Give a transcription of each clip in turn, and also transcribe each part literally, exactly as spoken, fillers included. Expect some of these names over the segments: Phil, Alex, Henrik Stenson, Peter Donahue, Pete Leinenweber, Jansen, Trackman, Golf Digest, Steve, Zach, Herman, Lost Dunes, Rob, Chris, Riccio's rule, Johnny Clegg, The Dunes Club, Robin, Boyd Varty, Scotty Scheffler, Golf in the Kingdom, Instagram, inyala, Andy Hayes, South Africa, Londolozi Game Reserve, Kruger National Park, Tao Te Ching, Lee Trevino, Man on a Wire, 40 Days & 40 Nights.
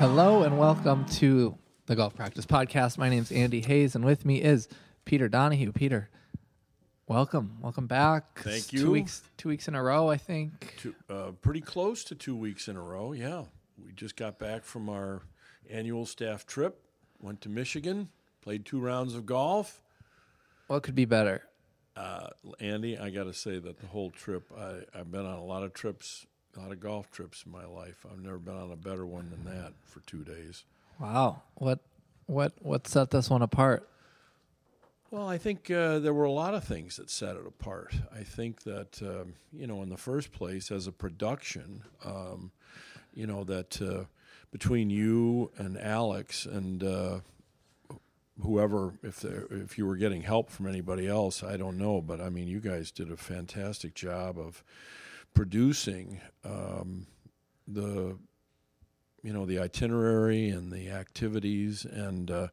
Hello and welcome to the Golf Practice Podcast. My name's Andy Hayes, and with me is Peter Donahue. Peter, welcome, welcome back. Thank it's you. Two weeks, two weeks in a row, I think. Two, uh, pretty close to two weeks in a row. Yeah, we just got back from our annual staff trip. Went to Michigan, played two rounds of golf. What could be better? Uh, Andy, I got to say that the whole trip, I, I've been on a lot of trips. A lot of golf trips in my life. I've never been on a better one than that for two days. Wow. What what what set this one apart? Well, I think uh, there were a lot of things that set it apart. I think that, um, you know, in the first place, as a production, um, you know, that uh, between you and Alex and uh, whoever, if there, if you were getting help from anybody else, I don't know. But, I mean, you guys did a fantastic job of producing um, the, you know, the itinerary and the activities, and uh,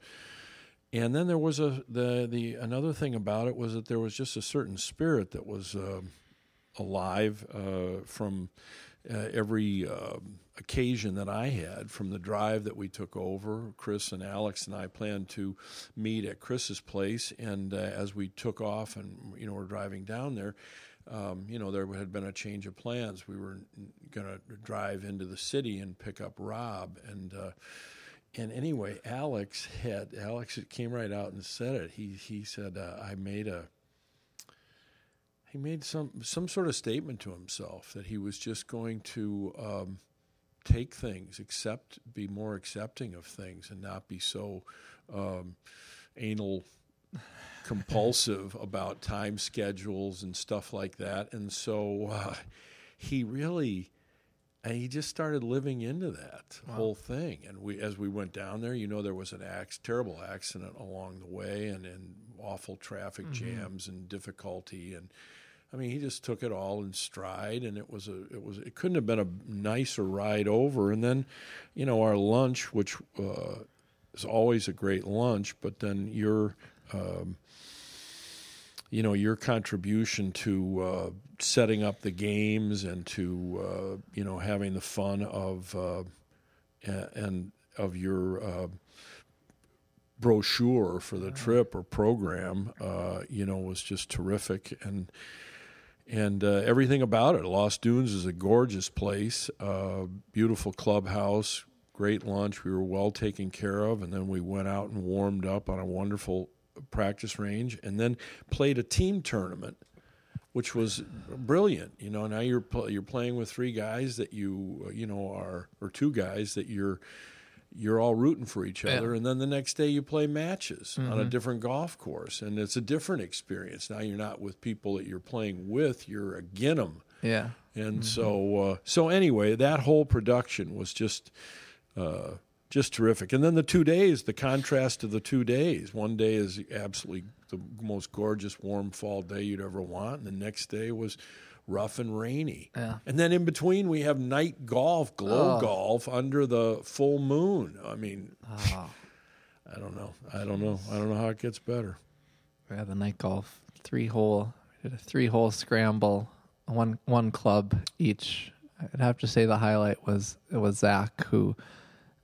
and then there was a the the another thing about it was that there was just a certain spirit that was uh, alive uh, from uh, every uh, occasion that I had, from the drive that we took over. Chris and Alex and I planned to meet at Chris's place, and uh, as we took off and you know we're driving down there. Um, you know, there had been a change of plans. We were going to drive into the city and pick up Rob. And uh, and anyway, Alex had Alex came right out and said it. He he said uh, I made a he made some some sort of statement to himself that he was just going to um, take things, accept, be more accepting of things, and not be so um, anal. compulsive about time schedules and stuff like that. And so uh, he really, and he just started living into that wow. whole thing. And we, as we went down there, you know, there was an ax, terrible accident along the way and, and awful traffic mm-hmm. jams and difficulty. And I mean, he just took it all in stride, and it was a, it was, it couldn't have been a nicer ride over. And then, you know, our lunch, which uh, is always a great lunch, but then your Um, you know, your contribution to uh, setting up the games and to, uh, you know, having the fun of uh, and of your uh, brochure for the trip or program, uh, you know, was just terrific. And and uh, everything about it. Lost Dunes is a gorgeous place, uh, beautiful clubhouse, great lunch. We were well taken care of. And then we went out and warmed up on a wonderful practice range, and then played a team tournament, which was brilliant. You know, now you're pl- you're playing with three guys that you you know are or two guys that you're you're all rooting for each other, yeah. and then the next day you play matches mm-hmm. on a different golf course, and it's a different experience. Now you're not with people that you're playing with; you're again them. Yeah, and mm-hmm. so uh, so anyway, that whole production was just. Uh, Just terrific. And then the two days, the contrast of the two days. One day is absolutely the most gorgeous, warm fall day you'd ever want, and the next day was rough and rainy. Yeah. And then in between, we have night golf, glow oh. golf, under the full moon. I mean, oh. I don't know. I don't know. I don't know how it gets better. Yeah, the night golf, three-hole. We did a three-hole scramble, one one club each. I'd have to say the highlight was it was Zach, who...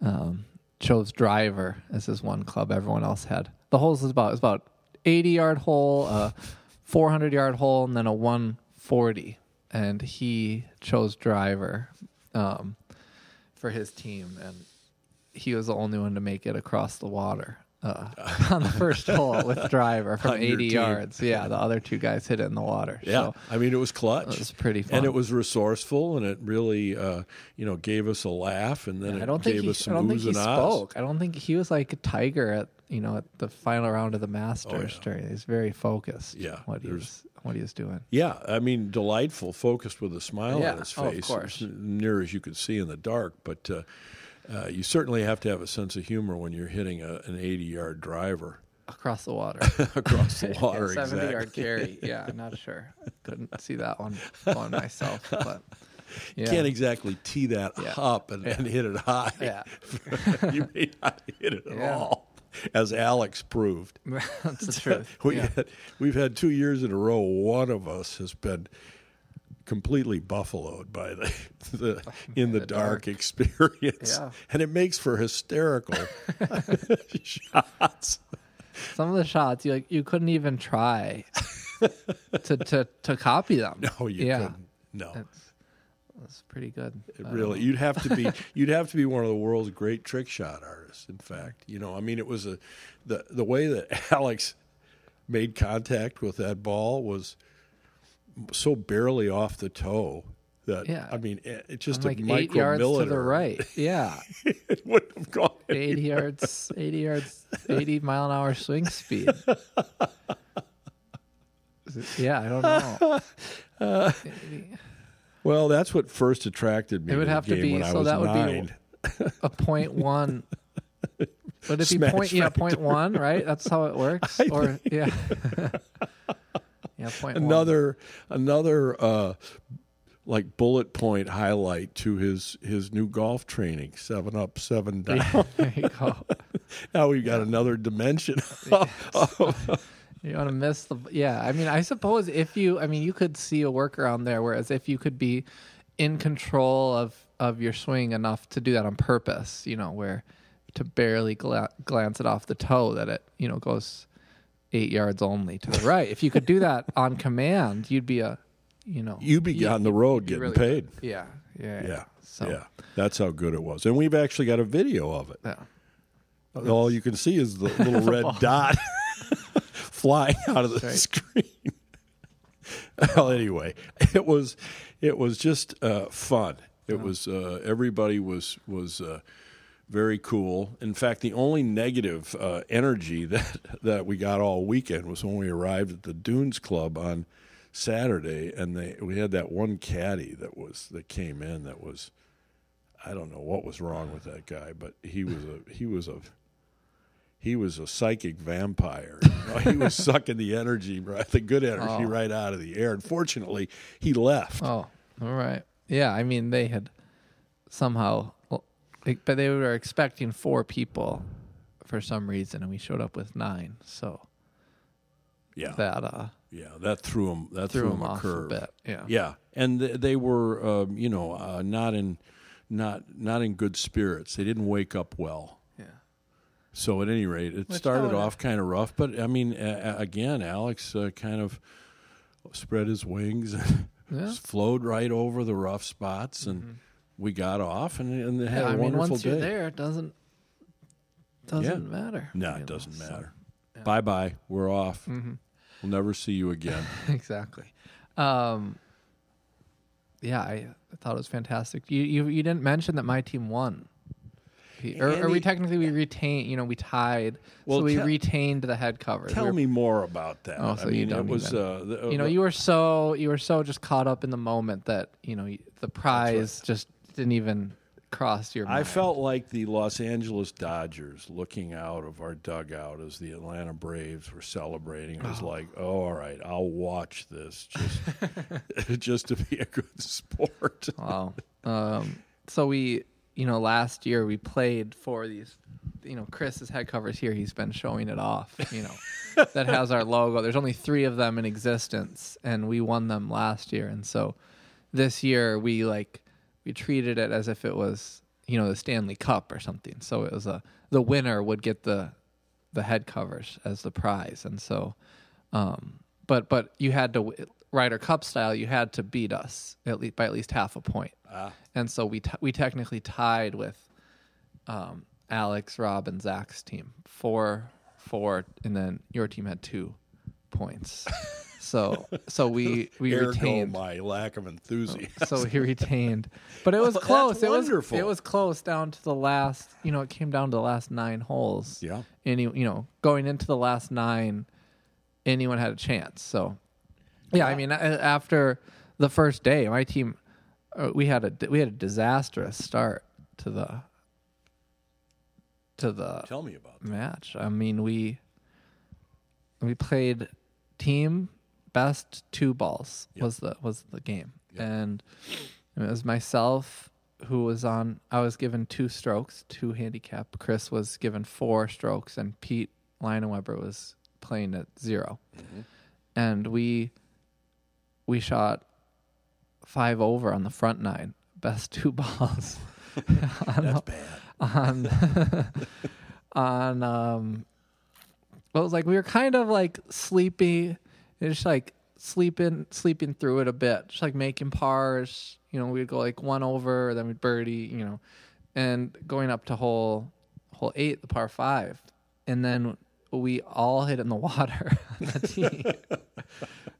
Um, chose driver as his one club. Everyone else had the holes was about it was about eighty yard hole, a four hundred yard hole, and then a one forty. And he chose driver um, for his team, and he was the only one to make it across the water. uh, on the first hole with driver from eighty yards. Yeah, the other two guys hit it in the water. Yeah, so, I mean, it was clutch. It was pretty fun. And it was resourceful, and it really, uh, you know, gave us a laugh, and then yeah, it gave he, us some oohs and ahs. I don't think he spoke. I don't think he was like a tiger at, you know, at the final round of the Masters. Oh, yeah. He's very focused. Yeah. What he was, what he was doing. Yeah, I mean, delightful, focused with a smile yeah. on his face. Oh, of course. Near as you could see in the dark, but... Uh, Uh, you certainly have to have a sense of humor when you're hitting a, an eighty-yard driver. Across the water. Across the water, exactly. seventy-yard carry. Yeah, I'm not sure. Couldn't see that one on myself. But yeah. You can't exactly tee that yeah. up and, yeah. and hit it high. Yeah. You may not hit it at yeah. all, as Alex proved. That's the truth. We yeah. had, we've had two years in a row, one of us has been... completely buffaloed by the, the in the, the dark, dark experience, yeah. and it makes for hysterical shots. Some of the shots you like, you couldn't even try to to, to copy them. No, you yeah. couldn't. No, it's, it's pretty good. It really, you'd have to be you'd have to be one of the world's great trick shot artists. In fact, you know, I mean, it was a the the way that Alex made contact with that ball was so barely off the toe that yeah. I mean, it just I'm like a eight yards to the right. Yeah, it wouldn't have gone eighty yards, eighty yards, eighty mile an hour swing speed. Yeah, I don't know. Uh, well, that's what first attracted me. It would to have to be when so I was that would nine. Be a point one. Would it be Smash point? Yeah, point one. Right. That's how it works. I or think. Yeah. Yeah, point another one. another uh, like bullet point highlight to his, his new golf training, seven up, seven down. Yeah, there you go. Now we've got yeah. another dimension. Yes. You want to miss the yeah. I mean, I suppose if you, I mean, you could see a workaround there. Whereas if you could be in control of, of your swing enough to do that on purpose, you know, where to barely gla- glance it off the toe, that it you know goes. Eight yards only to the right. If you could do that on command, you'd be a, you know, you'd be you, on the road getting really paid. Yeah, yeah, yeah. Yeah. So. Yeah. That's how good it was, and we've actually got a video of it. Yeah. Well, all you can see is the little red dot flying out of the right. screen. Well, anyway, it was, it was just uh, fun. It yeah. was uh, everybody was was. Uh, Very cool. In fact, the only negative uh, energy that, that we got all weekend was when we arrived at the Dunes Club on Saturday, and they we had that one caddy that was that came in that was, I don't know what was wrong with that guy, but he was a he was a he was a psychic vampire. You know, he was sucking the energy, the good energy, oh. right out of the air. And fortunately, he left. Oh, all right. Yeah, I mean, they had somehow. But they were expecting four people for some reason, and we showed up with nine. So, yeah, that uh, yeah, that threw them that threw, threw them, them off a curve. A bit. Yeah, yeah, and th- they were um, you know uh, not in not not in good spirits. They didn't wake up well. Yeah. So at any rate, it Which started off have... kind of rough. But I mean, uh, again, Alex uh, kind of spread his wings and yeah. flowed right over the rough spots and. Mm-hmm. We got off and, and they had yeah, a I wonderful mean, once day. Once you're there, it doesn't doesn't yeah. matter. No, it know, doesn't so, matter. Yeah. Bye bye. We're off. Mm-hmm. We'll never see you again. Exactly. Um, yeah, I thought it was fantastic. You you, you didn't mention that my team won. Or, Andy, or we technically we retained, you know, we tied, well, so we te- retained the head cover. Tell we were, me more about that. Oh, so I mean, you don't it was, uh, the, uh, you know, you were so you were so just caught up in the moment that you know the prize right. just didn't even cross your mind. I felt like the Los Angeles Dodgers looking out of our dugout as the Atlanta Braves were celebrating. I was oh. like, oh, all right, I'll watch this just just to be a good sport. Wow. Um, so we. You know, last year we played for these, you know, Chris's head covers here. He's been showing it off, you know, that has our logo. There's only three of them in existence, and we won them last year. And so this year we, like, we treated it as if it was, you know, the Stanley Cup or something. So it was a, the winner would get the the head covers as the prize. And so, um, but but you had to, Ryder Cup style, you had to beat us at least by at least half a point. Ah. And so we t- we technically tied with um, Alex, Rob, and Zach's team. Four four, and then your team had two points. So so we we Ergo retained my lack of enthusiasm. So he retained, but it was well, close. It wonderful. was it was close down to the last. You know, it came down to the last nine holes. Yeah, and you know, going into the last nine, anyone had a chance. So yeah, yeah. I mean, after the first day, my team uh, we had a we had a disastrous start to the to the Tell me about that. match. I mean, we we played team. Best two balls yep. was the was the game, yep. and it was myself who was on. I was given two strokes, two handicap. Chris was given four strokes, and Pete Leinenweber was playing at zero. Mm-hmm. And we we shot five over on the front nine, best two balls. on That's a, bad. On on um, well, it was like we were kind of like sleepy. It's just like sleeping, sleeping through it a bit, just like making pars. You know, we'd go like one over, then we'd birdie. You know, and going up to hole, hole eight, the par five, and then we all hit in the water on the tee.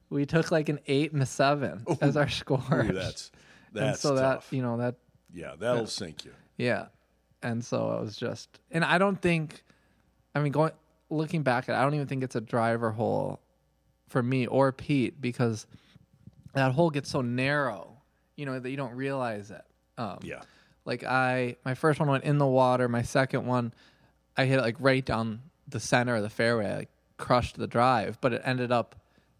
We took like an eight and a seven ooh, as our score. Ooh, that's that's and so tough. That you know that yeah that'll that, sink you. Yeah, and so it was just, and I don't think, I mean, going looking back at it, I don't even think it's a driver hole. For me or Pete, because that hole gets so narrow, you know, that you don't realize it. Um, yeah. Like I, my first one went in the water. My second one, I hit it like right down the center of the fairway. I like crushed the drive, but it ended up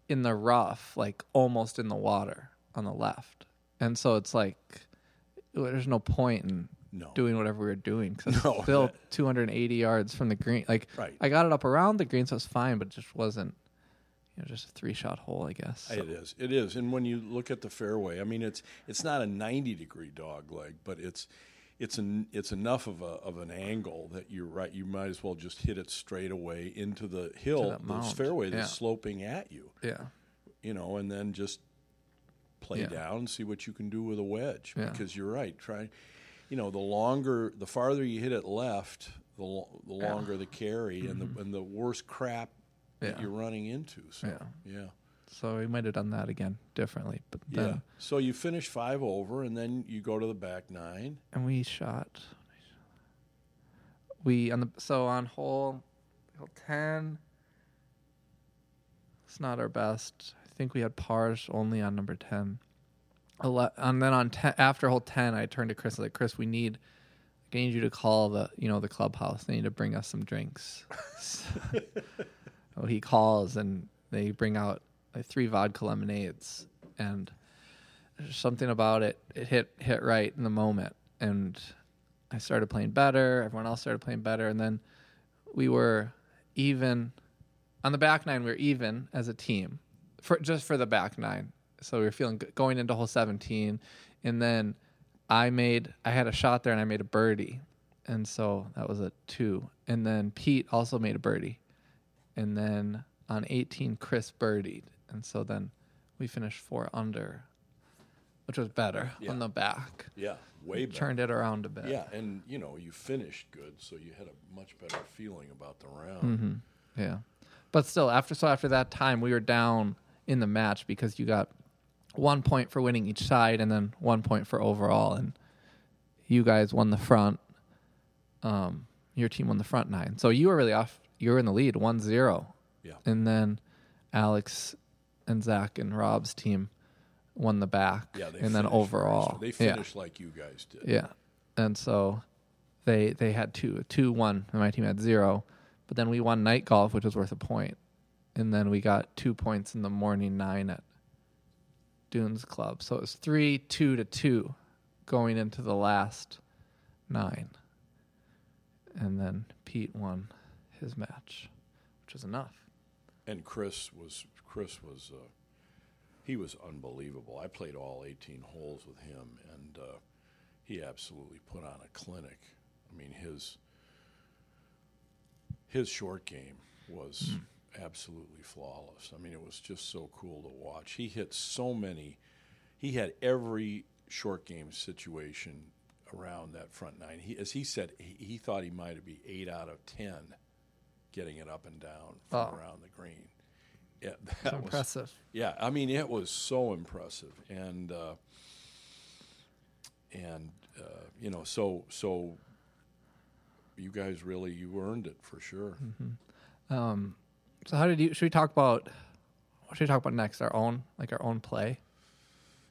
in the rough, like almost in the water on the left. And so it's like, there's no point in no. doing whatever we were doing because no. it's still two hundred eighty yards from the green. Like right. I got it up around the green, so it's fine, but it just wasn't. You know, just a three-shot hole, I guess. So. It is. It is. And when you look at the fairway, I mean, it's it's not a ninety-degree dog leg, but it's it's an it's enough of a of an angle that you're right. You might as well just hit it straight away into the hill, the fairway that's yeah. sloping at you. Yeah. You know, and then just play yeah. down, see what you can do with a wedge. Yeah. Because you're right. Try, you know, the longer, the farther you hit it left, the lo- the longer yeah. the carry, mm-hmm. and the and the worse crap. That yeah. you're running into, so yeah. yeah. So we might have done that again differently, but then yeah. So you finish five over, and then you go to the back nine, and we shot. We on the so on hole, hole ten. It's not our best. I think we had pars only on number ten. Ele- and then on ten, after hole ten, I turned to Chris and I was like, Chris, we need. I need you to call the you know the clubhouse. They need to bring us some drinks. Oh, he calls and they bring out like three vodka lemonades, and there's something about it. It hit hit right in the moment, and I started playing better. Everyone else started playing better, and then we were even on the back nine. We were even as a team, for just for the back nine. So we were feeling good going into hole seventeen, and then I made I had a shot there, and I made a birdie, and so that was a two. And then Pete also made a birdie. And then on eighteen, Chris birdied. And so then we finished four under, which was better yeah. on the back. Yeah, way better. Turned it around a bit. Yeah, and, you know, you finished good, so you had a much better feeling about the round. Mm-hmm. Yeah. But still, after so after that time, we were down in the match because you got one point for winning each side and then one point for overall. And you guys won the front. Um, your team won the front nine. So you were really off. You were in the lead, one zero. Yeah. And then Alex and Zach and Rob's team won the back. Yeah, they and then overall. First. They finished yeah. like you guys did. Yeah. And so they they had two, two, one, and my team had zero. But then we won night golf, which was worth a point. And then we got two points in the morning nine at Dunes Club. So it was three, two to two going into the last nine. And then Pete won his match, which was enough. And Chris was Chris was uh, he was unbelievable. I played all eighteen holes with him, and uh, he absolutely put on a clinic. I mean, his his short game was mm. absolutely flawless. I mean, it was just so cool to watch. He hit so many. He had every short game situation around that front nine. He, as he said, he, he thought he might be eight out of ten getting it up and down from oh. around the green. Yeah, that was impressive. Yeah, I mean, it was so impressive, and uh, and uh, you know, so so you guys really you earned it for sure. Mm-hmm. Um, so how did you? Should we talk about? What should we talk about next? Our own, like our own play.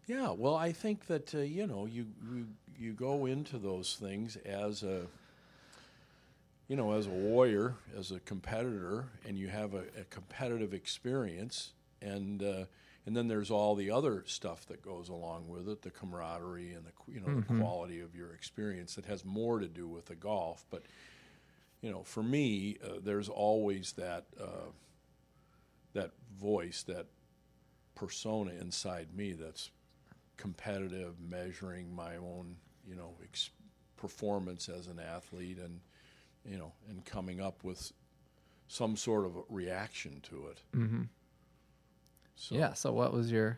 Yeah, well, I think that uh, you know you, you you go into those things as a you know as a warrior, as a competitor, and you have a, a competitive experience, and uh, and then there's all the other stuff that goes along with it, the camaraderie and the you know mm-hmm. the quality of your experience that has more to do with the golf. But you know, for me, uh, there's always that uh, that voice, that persona inside me that's competitive, measuring my own, you know, ex- performance as an athlete, and you know, and coming up with some sort of a reaction to it. Mm-hmm. So, yeah. So, what was your?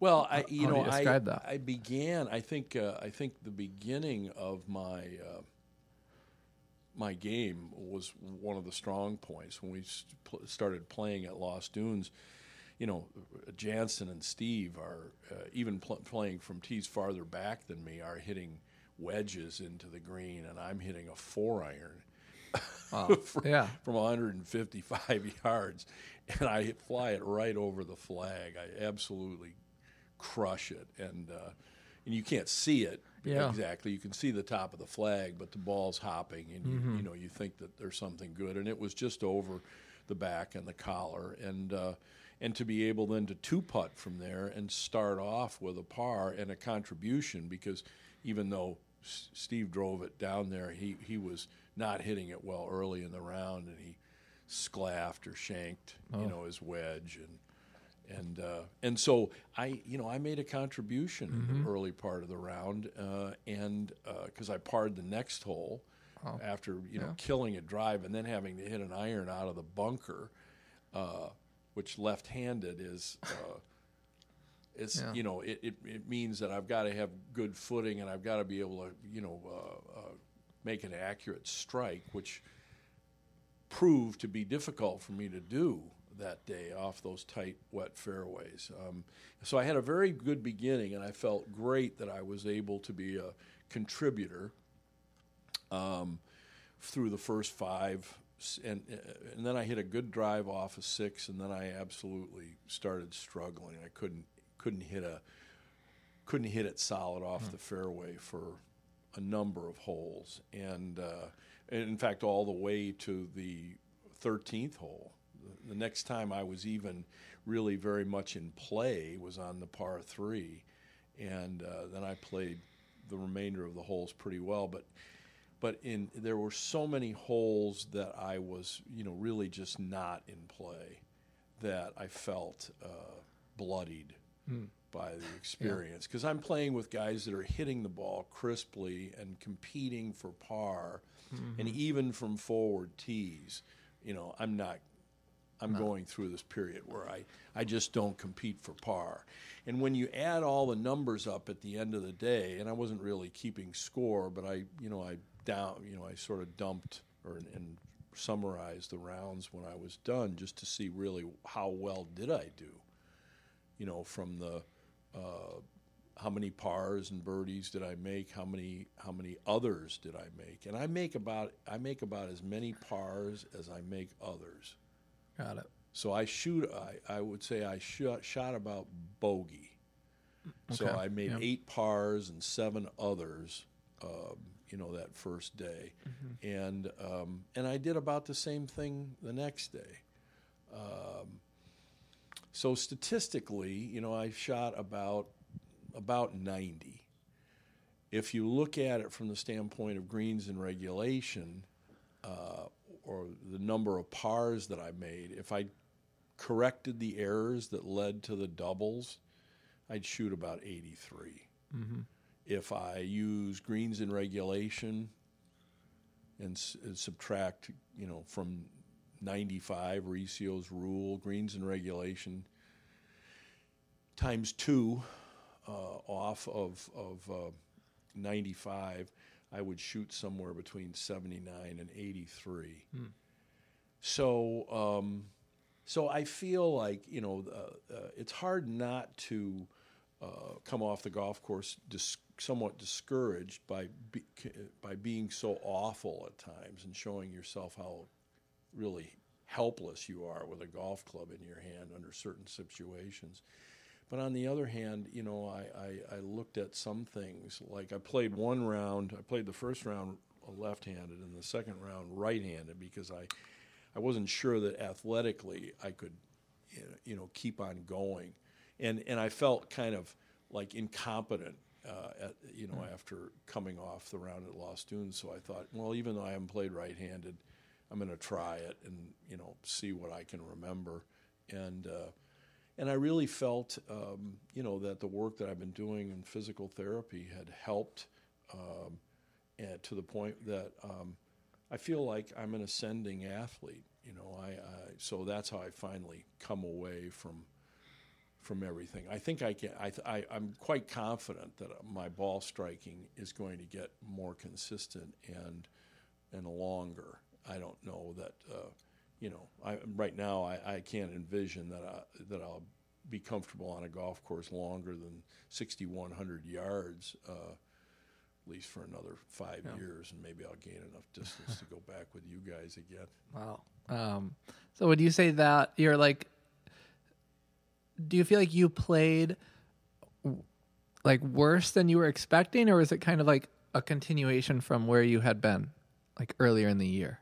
Well, I, you know, you I, that? I began. I think. Uh, I think the beginning of my uh, my game was one of the strong points when we st- started playing at Lost Dunes. You know, Jansen and Steve are, uh, even pl- playing from tees farther back than me, are hitting wedges into the green, and I'm hitting a four iron wow. from, yeah. from one fifty-five yards, and I fly it right over the flag. I absolutely crush it, and uh, and you can't see it yeah. exactly. You can see the top of the flag, but the ball's hopping, and you, mm-hmm. you know, you think that there's something good, and it was just over the back and the collar, and uh, and to be able then to two-putt from there and start off with a par and a contribution, because even though S- Steve drove it down there, he, he was not hitting it well early in the round, and he sclaffed or shanked, oh. you know, his wedge. And and uh, and so I, you know, I made a contribution mm-hmm. in the early part of the round, uh, and because uh, I parred the next hole oh. after, you know, yeah. killing a drive and then having to hit an iron out of the bunker, uh which left-handed is, uh, it's yeah. you know, it, it, it means that I've got to have good footing, and I've got to be able to, you know, uh, uh, make an accurate strike, which proved to be difficult for me to do that day off those tight, wet fairways. Um, so I had a very good beginning, and I felt great that I was able to be a contributor um, through the first five. And and then I hit a good drive off a six, and then I absolutely started struggling. I couldn't couldn't hit a couldn't hit it solid off hmm. the fairway for a number of holes, and uh, and in fact all the way to the thirteenth hole. The next time I was even really very much in play was on the par three, and uh, then I played the remainder of the holes pretty well, but. But in there were so many holes that I was, you know, really just not in play, that I felt uh, bloodied mm. by the experience. Because yeah. I'm playing with guys that are hitting the ball crisply and competing for par, mm-hmm. and even from forward tees, you know, I'm not. I'm no. going through this period where I, I just don't compete for par. And when you add all the numbers up at the end of the day, and I wasn't really keeping score, but I, you know, I down, you know, I sort of dumped or and summarized the rounds when I was done, just to see really how well did I do, you know, from the uh, how many pars and birdies did I make, how many how many others did I make, and I make about I make about as many pars as I make others. Got it. So I shoot. I, I would say I shot, shot about bogey. Okay. So I made yep. eight pars and seven others. Um, you know, that first day, mm-hmm. and um, and I did about the same thing the next day. Um, so statistically, you know, I shot about about ninety. If you look at it from the standpoint of greens and regulation. Uh, or the number of pars that I made, if I corrected the errors that led to the doubles, I'd shoot about eighty-three. Mm-hmm. If I use greens in regulation and, and subtract, you know, from ninety-five, Riccio's rule, greens in regulation times two uh, off of, of uh, ninety-five, I would shoot somewhere between seventy-nine and eighty-three. Hmm. So, um, so I feel like, you know, uh, uh, it's hard not to uh, come off the golf course dis- somewhat discouraged by be- by being so awful at times and showing yourself how really helpless you are with a golf club in your hand under certain situations. But on the other hand, you know, I, I, I looked at some things. Like I played one round. I played the first round left-handed and the second round right-handed because I, I wasn't sure that athletically I could, you know, keep on going. And and I felt kind of like incompetent, uh, at, you know, mm-hmm. after coming off the round at Lost Dunes. So I thought, well, even though I haven't played right-handed, I'm going to try it and, you know, see what I can remember. And uh, and I really felt, um, you know, that the work that I've been doing in physical therapy had helped um, and to the point that um, I feel like I'm an ascending athlete. You know, I, I so that's how I finally come away from from everything. I think I can. I, I I'm quite confident that my ball striking is going to get more consistent and and longer. I don't know that, uh, you know, I, right now I, I can't envision that, I, that I'll be comfortable on a golf course longer than sixty-one hundred yards, uh, at least for another five yeah. years, and maybe I'll gain enough distance to go back with you guys again. Wow. Um, so would you say that you're like, do you feel like you played like worse than you were expecting, or is it kind of like a continuation from where you had been like earlier in the year?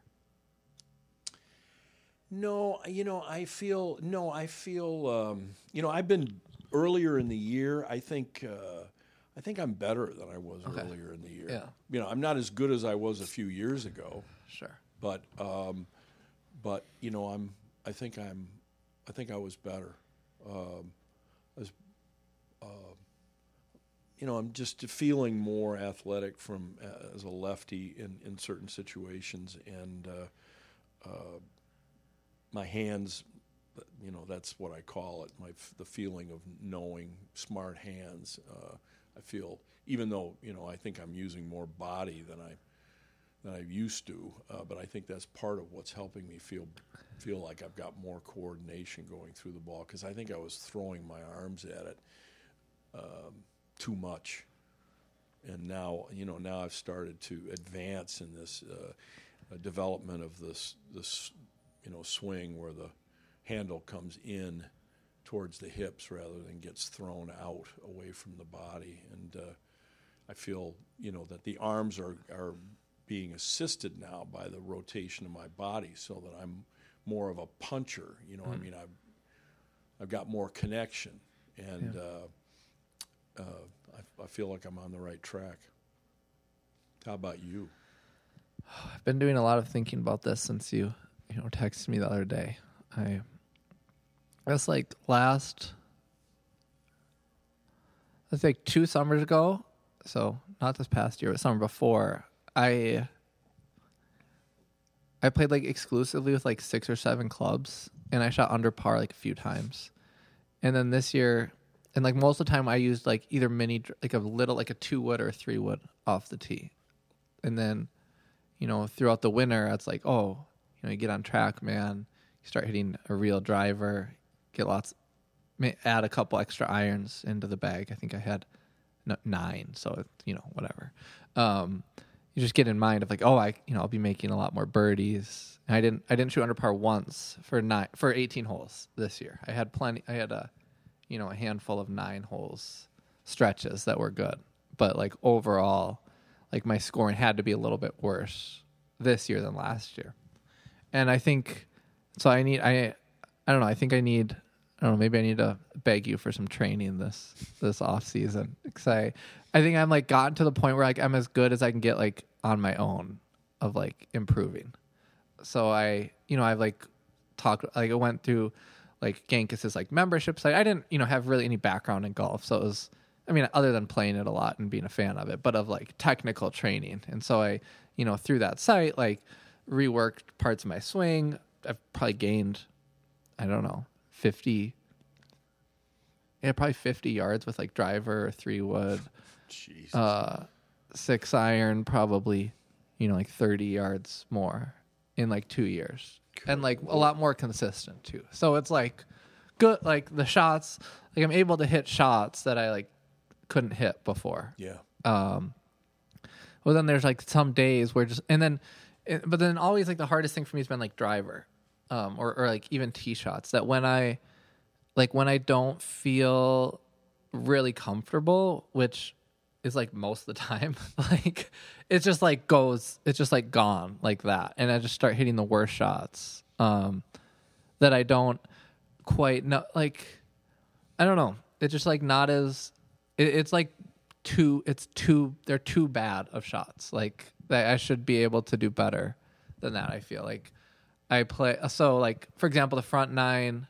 No, you know, I feel, no, I feel, um, you know, I've been earlier in the year. I think, uh, I think I'm better than I was okay. earlier in the year. Yeah. You know, I'm not as good as I was a few years ago. Sure. But, um, but, you know, I'm, I think I'm, I think I was better. Um, I was, uh, you know, I'm just feeling more athletic from, uh, as a lefty in, in certain situations. And, uh, uh, my hands, you know, that's what I call it, my the feeling of knowing smart hands. Uh, I feel, even though, you know, I think I'm using more body than I than I used to, uh, but I think that's part of what's helping me feel feel like I've got more coordination going through the ball, because I think I was throwing my arms at it um, too much. And now, you know, now I've started to advance in this uh, development of this this. you know, swing where the handle comes in towards the hips rather than gets thrown out away from the body. And uh, I feel, you know, that the arms are, are being assisted now by the rotation of my body so that I'm more of a puncher. You know, mm. I mean, I've, I've got more connection. And yeah. uh, uh, I, I feel like I'm on the right track. How about you? I've been doing a lot of thinking about this since you... you know, texted me the other day. I that's like last that's like two summers ago, so not this past year, but summer before, I I played like exclusively with like six or seven clubs, and I shot under par like a few times. And then this year, and like most of the time I used like either mini, like a little, like a two wood or a three wood off the tee. And then, you know, throughout the winter it's like, oh, you know, you get on Trackman, you start hitting a real driver, get lots, add a couple extra irons into the bag. I think I had nine, so, you know, whatever. Um, you just get in mind of like, oh, I, you know, I'll be making a lot more birdies. And I didn't, I didn't shoot under par once for nine, for eighteen holes this year. I had plenty, I had a, you know, a handful of nine holes stretches that were good, but like overall, like my scoring had to be a little bit worse this year than last year. And I think, so I need, I I don't know, I think I need, I don't know, maybe I need to beg you for some training this this off season. Because I, I think I'm like gotten to the point where like I'm as good as I can get like on my own of like improving. So I, you know, I've like talked, like I went through like Gankis's like membership site. I didn't, you know, have really any background in golf. So it was, I mean, other than playing it a lot and being a fan of it, but of like technical training. And so I, you know, through that site, like, reworked parts of my swing. I've probably gained, I don't know, fifty. Yeah, probably fifty yards with like driver, three wood, Jesus. uh, six iron, probably, you know, like thirty yards more in like two years. Cool. And like a lot more consistent too. So it's like good, like the shots, like I'm able to hit shots that I like couldn't hit before. Yeah. Um, well, then there's like some days where just, and then, it, but then always like the hardest thing for me has been like driver, um, or, or like even tee shots that when I, like when I don't feel really comfortable, which is like most of the time, like it just like goes, it's just like gone like that. And I just start hitting the worst shots, um, that I don't quite know. Like, I don't know. It's just like not as, it, it's like too, it's too, they're too bad of shots. Like I should be able to do better than that. I feel like I play. So like, for example, the front nine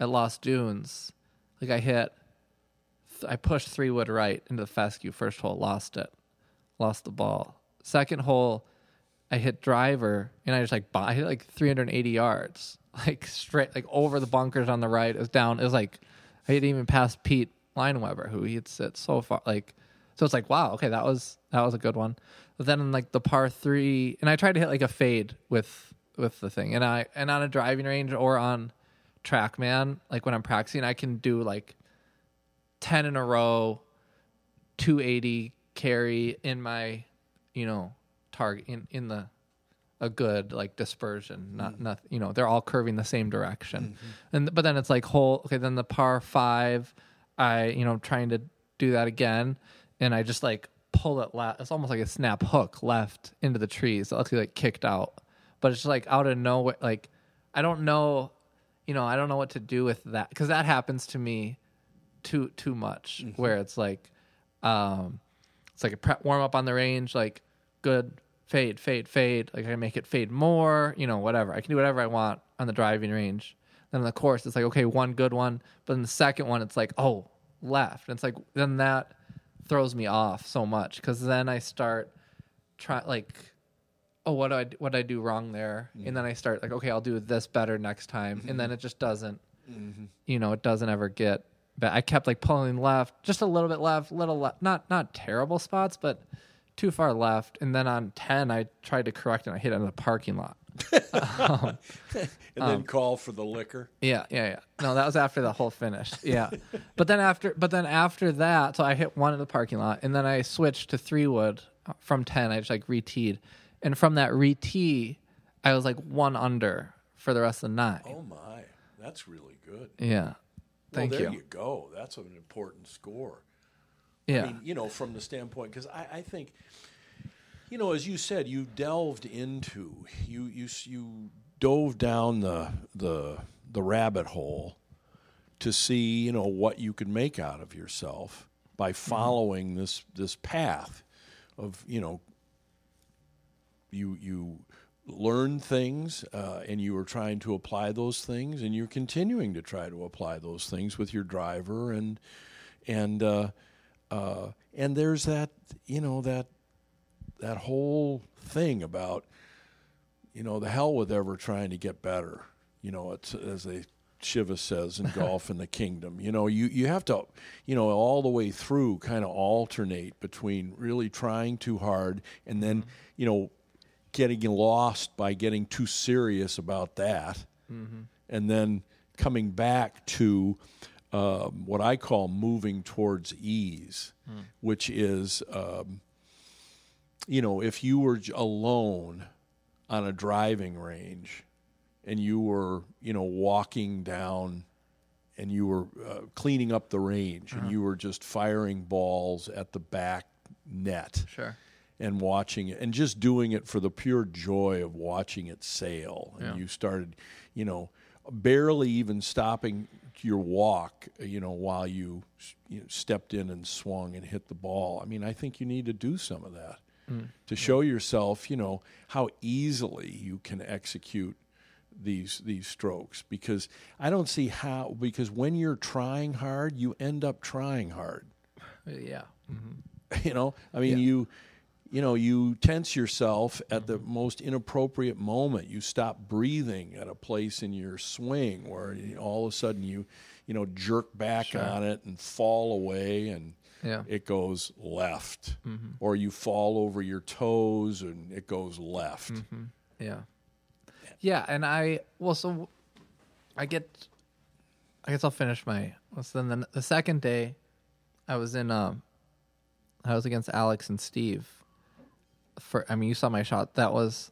at Lost Dunes, like I hit, I pushed three wood right into the fescue first hole, lost it, lost the ball. Second hole, I hit driver and I just like, I hit like three hundred eighty yards, like straight, like over the bunkers on the right. It was down. It was like, I didn't even pass Pete Leinenweber, who he had sit so far. Like, so it's like, wow, okay, that was, that was a good one. But then in like the par three, and I tried to hit like a fade with, with the thing. And I, and on a driving range or on Trackman, like when I'm practicing, I can do like ten in a row, two eighty carry in my, you know, target in, in the a good like dispersion. Not mm. not you know, they're all curving the same direction. Mm-hmm. And but then it's like whole okay, then the par five, I you know, trying to do that again, and I just like pull it left. It's almost like a snap hook left into the trees. So it's like kicked out, but it's just like out of nowhere. Like I don't know. You know, I don't know what to do with that because that happens to me too too much. Mm-hmm. Where it's like, um, it's like a prep warm up on the range, like good fade, fade, fade. Like I make it fade more. You know, whatever. I can do whatever I want on the driving range. Then on the course, it's like okay, one good one, but then the second one, it's like oh left. And it's like then that throws me off so much because then I start try like. Oh, what do I what do I do wrong there? Mm-hmm. And then I start like, okay, I'll do this better next time. Mm-hmm. And then it just doesn't, mm-hmm. you know, it doesn't ever get. But I kept like pulling left, just a little bit left, little left, not not terrible spots, but too far left. And then on ten, I tried to correct and I hit it in the parking lot. um, and then um, call for the liquor. Yeah, yeah, yeah. No, that was after the whole finish. Yeah, but then after, but then after that, so I hit one in the parking lot, and then I switched to three wood from ten. I just like reteed. And from that re-tee, I was like one under for the rest of the nine. Oh, my. That's really good. Yeah. Thank well, there you. you go. That's an important score. Yeah. I mean, you know, from the standpoint, because I, I think, you know, as you said, you delved into, you you you dove down the the the rabbit hole to see, you know, what you could make out of yourself by following mm-hmm. this this path of, you know, You you learn things, uh, and you were trying to apply those things, and you're continuing to try to apply those things with your driver, and and uh, uh, and there's that you know that that whole thing about you know the hell with ever trying to get better. You know, it's as they Shiva says in Golf in the Kingdom. You know, you you have to you know all the way through kind of alternate between really trying too hard and then mm-hmm. you know. getting lost by getting too serious about that, mm-hmm. and then coming back to um, what I call moving towards ease, mm. which is, um, you know, if you were alone on a driving range and you were, you know, walking down and you were uh, cleaning up the range uh-huh. and you were just firing balls at the back net. Sure. And watching it, and just doing it for the pure joy of watching it sail. And yeah. you started, you know, barely even stopping your walk, you know, while you, you know, stepped in and swung and hit the ball. I mean, I think you need to do some of that mm. to show yeah. yourself, you know, how easily you can execute these these strokes. Because I don't see how, because when you're trying hard, you end up trying hard. Yeah. Mm-hmm. You know, I mean, yeah. you... You know, you tense yourself at the most inappropriate moment. You stop breathing at a place in your swing where you, all of a sudden you, you know, jerk back sure. on it and fall away and yeah. it goes left. Mm-hmm. Or you fall over your toes and it goes left. Mm-hmm. Yeah. Yeah, and I well, so I get. I guess I'll finish my. So then the, the second day, I was in. Um, I was against Alex and Steve. For I mean, you saw my shot. That was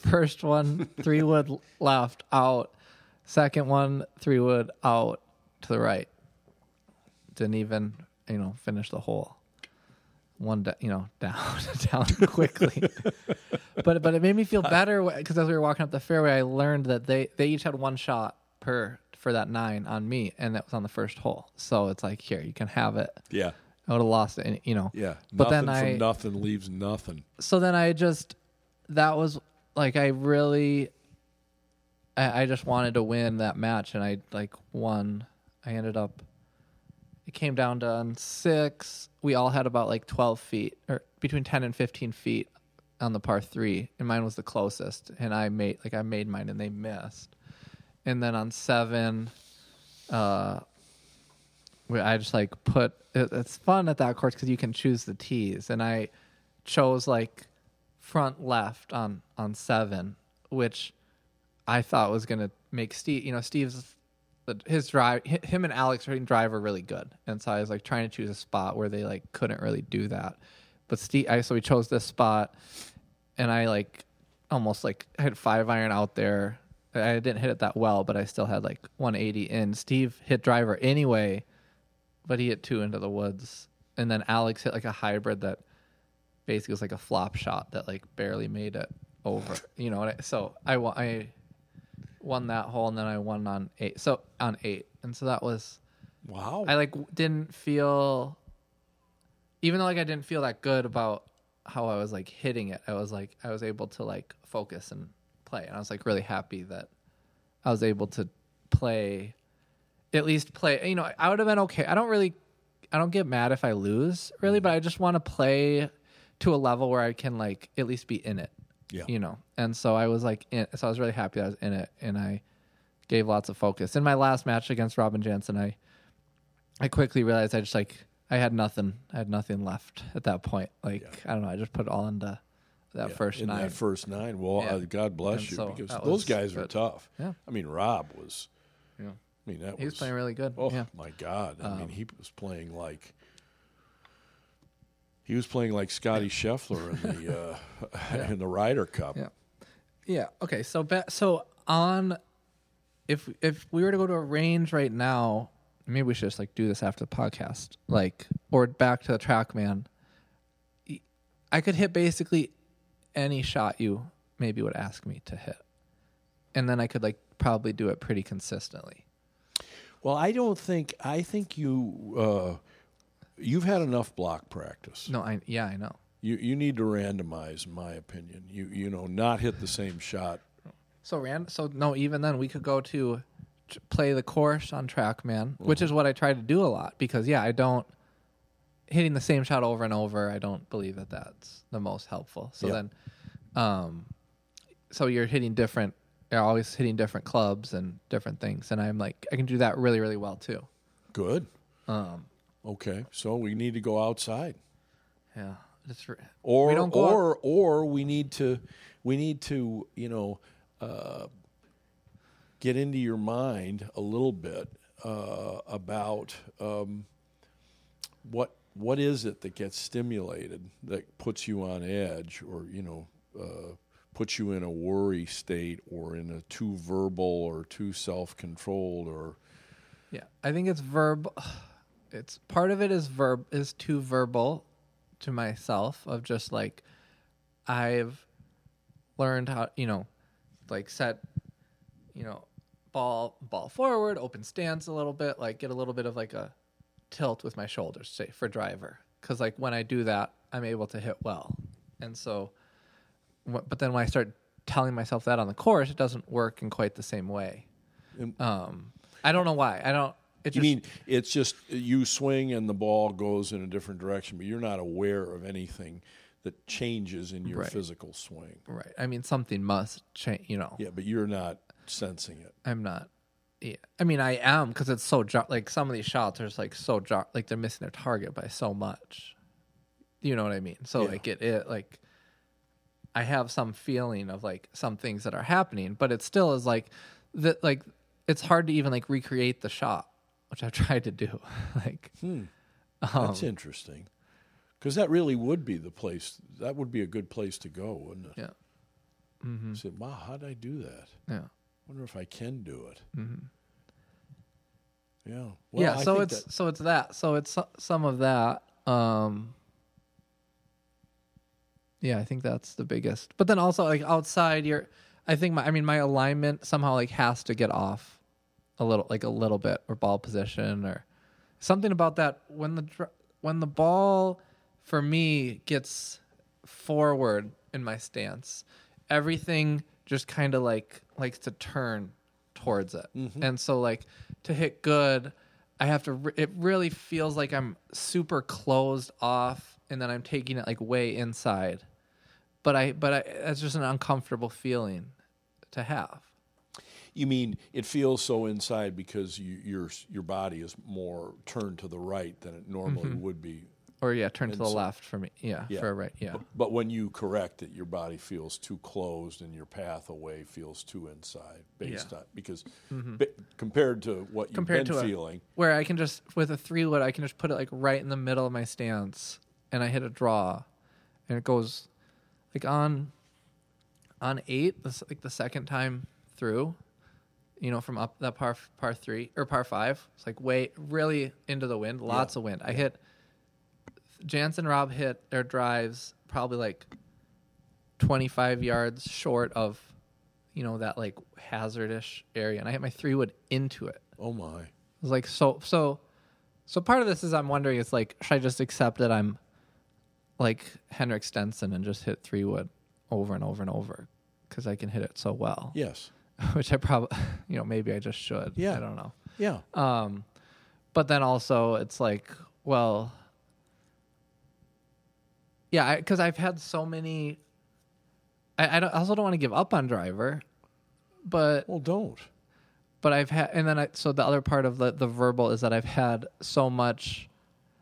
first one three wood left out. Second one three wood out to the right. Didn't even you know finish the hole. One da- you know down down quickly. But but it made me feel better because as we were walking up the fairway, I learned that they, they each had one shot per for that nine on me, and that was on the first hole. So it's like here you can have it. Yeah. I would have lost it, you know. Yeah, but nothing then from I, nothing leaves nothing. So then I just, that was, like, I really, I, I just wanted to win that match, and I, like, won. I ended up, it came down to on six. We all had about, like, twelve feet, or between ten and fifteen feet on the par three, and mine was the closest, and I made, like, I made mine, and they missed. And then on seven, uh... I just like put it, it's fun at that course because you can choose the tees, and I chose like front left on on seven, which I thought was gonna make Steve. You know, Steve's his drive, him and Alex drive are really good, and so I was like trying to choose a spot where they like couldn't really do that. But Steve, I so we chose this spot, and I like almost like I had five iron out there. I didn't hit it that well, but I still had like one eighty in. Steve hit driver anyway. But he hit two into the woods, and then Alex hit like a hybrid that basically was like a flop shot that like barely made it over. You know, and I, so I won, I won that hole, and then I won on eight. So on eight, and so that was wow. I like didn't feel, even though like I didn't feel that good about how I was like hitting it. I was like I was able to like focus and play, and I was like really happy that I was able to play. At least play, you know, I would have been okay. I don't really, I don't get mad if I lose, really, but I just want to play to a level where I can, like, at least be in it, yeah. You know? And so I was, like, in, so I was really happy I was in it, and I gave lots of focus. In my last match against Robin Jansen, I I quickly realized I just, like, I had nothing. I had nothing left at that point. Like, yeah. I don't know, I just put it all into that yeah. first in nine. In that first nine. Well, yeah. uh, God bless and you, so because those guys good. were tough. Yeah. I mean, Rob was... Yeah. I mean, that he was, was playing really good. Oh, yeah. my God. I um, mean, he was playing like he was playing like Scotty Scheffler in the uh, yeah. in the Ryder Cup. Yeah. Yeah. Okay. So, be, so on if if we were to go to a range right now, maybe we should just like do this after the podcast, like or back to the Trackman. I could hit basically any shot you maybe would ask me to hit, and then I could like probably do it pretty consistently. Well, I don't think I think you uh, you've had enough block practice. No, I yeah, I know. You you need to randomize, in my opinion. You you know, not hit the same shot. So ran so no, even then we could go to play the course on Trackman, mm-hmm. which is what I try to do a lot because yeah, I don't hitting the same shot over and over. I don't believe that that's the most helpful. So yep. then, um, so you're hitting different. They're always hitting different clubs and different things, and I'm like, I can do that really, really well too. Good. Um, okay, so we need to go outside. Yeah. Just re- or we don't go or out- or we need to we need to you know uh, get into your mind a little bit uh, about um, what what is it that gets stimulated that puts you on edge or you know. Uh, Put you in a worry state or in a too verbal or too self-controlled or yeah I think it's verb it's part of it is verb is too verbal to myself of just like I've learned how you know like set you know ball ball forward open stance a little bit like get a little bit of like a tilt with my shoulders say for driver because like when I do that I'm able to hit well and so but then when I start telling myself that on the course, it doesn't work in quite the same way. Um, I don't know why. I don't. It just, you mean it's just you swing and the ball goes in a different direction, but you're not aware of anything that changes in your right. physical swing. Right. I mean, something must change, you know. Yeah, but you're not sensing it. I'm not. Yeah. I mean, I am because it's so jo- like some of these shots are just like so jo- like they're missing their target by so much. You know what I mean? So yeah. like it, it like. I have some feeling of like some things that are happening, but it still is like that. Like it's hard to even like recreate the shot, which I've tried to do. like hmm. um, that's interesting, because that really would be the place. That would be a good place to go, wouldn't it? Yeah. Mm-hmm. I said, wow, how'd I do that? Yeah. I wonder if I can do it. Mm-hmm. Yeah. Well, yeah. I so think it's that... so it's that. So it's some of that. Um, yeah, I think that's the biggest. But then also like outside your, I think my, I mean my alignment somehow like has to get off a little, like a little bit, or ball position or something about that. When the when the ball for me gets forward in my stance, everything just kind of like likes to turn towards it. Mm-hmm. And so like to hit good, I have to, re- it really feels like I'm super closed off and then I'm taking it like way inside. But I, but I, it's just an uncomfortable feeling to have. You mean it feels so inside because you, your, your body is more turned to the right than it normally mm-hmm. would be. Or yeah, turn to the left for me. Yeah, yeah. for right. Yeah. But, but when you correct it, your body feels too closed, and your path away feels too inside, based yeah. on because mm-hmm. b- compared to what you've compared been to feeling, a, where I can just with a three wood, I can just put it like right in the middle of my stance, and I hit a draw, and it goes like on on eight, like the second time through, you know, from up that par par three or par five. It's like way really into the wind, lots yeah. of wind. I yeah. hit. Jansen, Rob hit their drives probably like twenty-five yards short of, you know, that like hazardish area, and I hit my three wood into it. Oh my! It was like so, so, so. Part of this is I'm wondering. It's like, should I just accept that I'm like Henrik Stenson and just hit three wood over and over and over because I can hit it so well? Yes. Which I probably, you know, maybe I just should. Yeah. I don't know. Yeah. Um, but then also it's like, well. Yeah, because I've had so many. I, I, don't, I also don't want to give up on driver, but well, don't. But I've had, and then I. So the other part of the, the verbal is that I've had so much.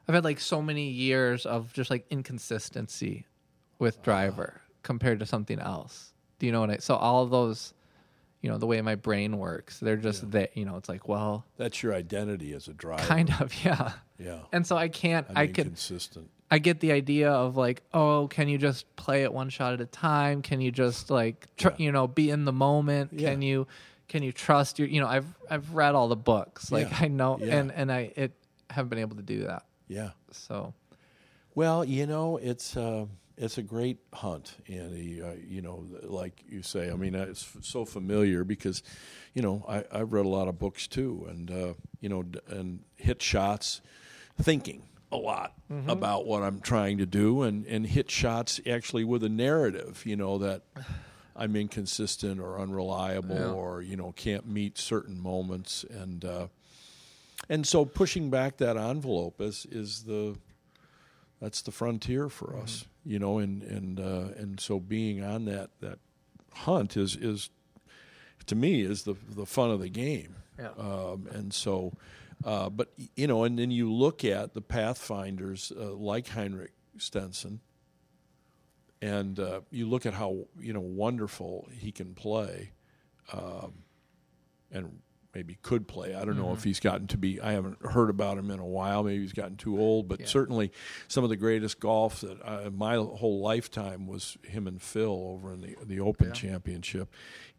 I've had like so many years of just like inconsistency with driver uh. compared to something else. Do you know what I? So all of those, you know, the way my brain works, they're just yeah. that. You know, it's like well, that's your identity as a driver. Kind of, yeah. Yeah. And so I can't. I'm I could consistent. I get the idea of like, oh, can you just play it one shot at a time? Can you just like, tr- yeah. you know, be in the moment? Yeah. Can you, can you trust your, you know, I've, I've read all the books. Like yeah. I know, yeah. and, and I, it haven't been able to do that. Yeah. So, well, you know, it's, uh, it's a great hunt, Andy. Uh, you know, like you say, I mean, it's f- so familiar because, you know, I, I've read a lot of books too, and, uh, you know, d- and hit shots thinking. A lot mm-hmm. about what I'm trying to do, and, and hit shots actually with a narrative, you know, that I'm inconsistent or unreliable yeah. or, you know, can't meet certain moments. And uh, and so pushing back that envelope is, is the, that's the frontier for mm-hmm. us, you know, and and uh, and so being on that, that hunt is, is, to me, is the, the fun of the game. Yeah. Um, and so... Uh, but, you know, and then you look at the pathfinders uh, like Henrik Stenson, and uh, you look at how, you know, wonderful he can play um, and maybe could play. I don't mm-hmm. know if he's gotten to be – I haven't heard about him in a while. Maybe he's gotten too old. But yeah. certainly some of the greatest golf that I, my whole lifetime was him and Phil over in the the Open yeah. Championship.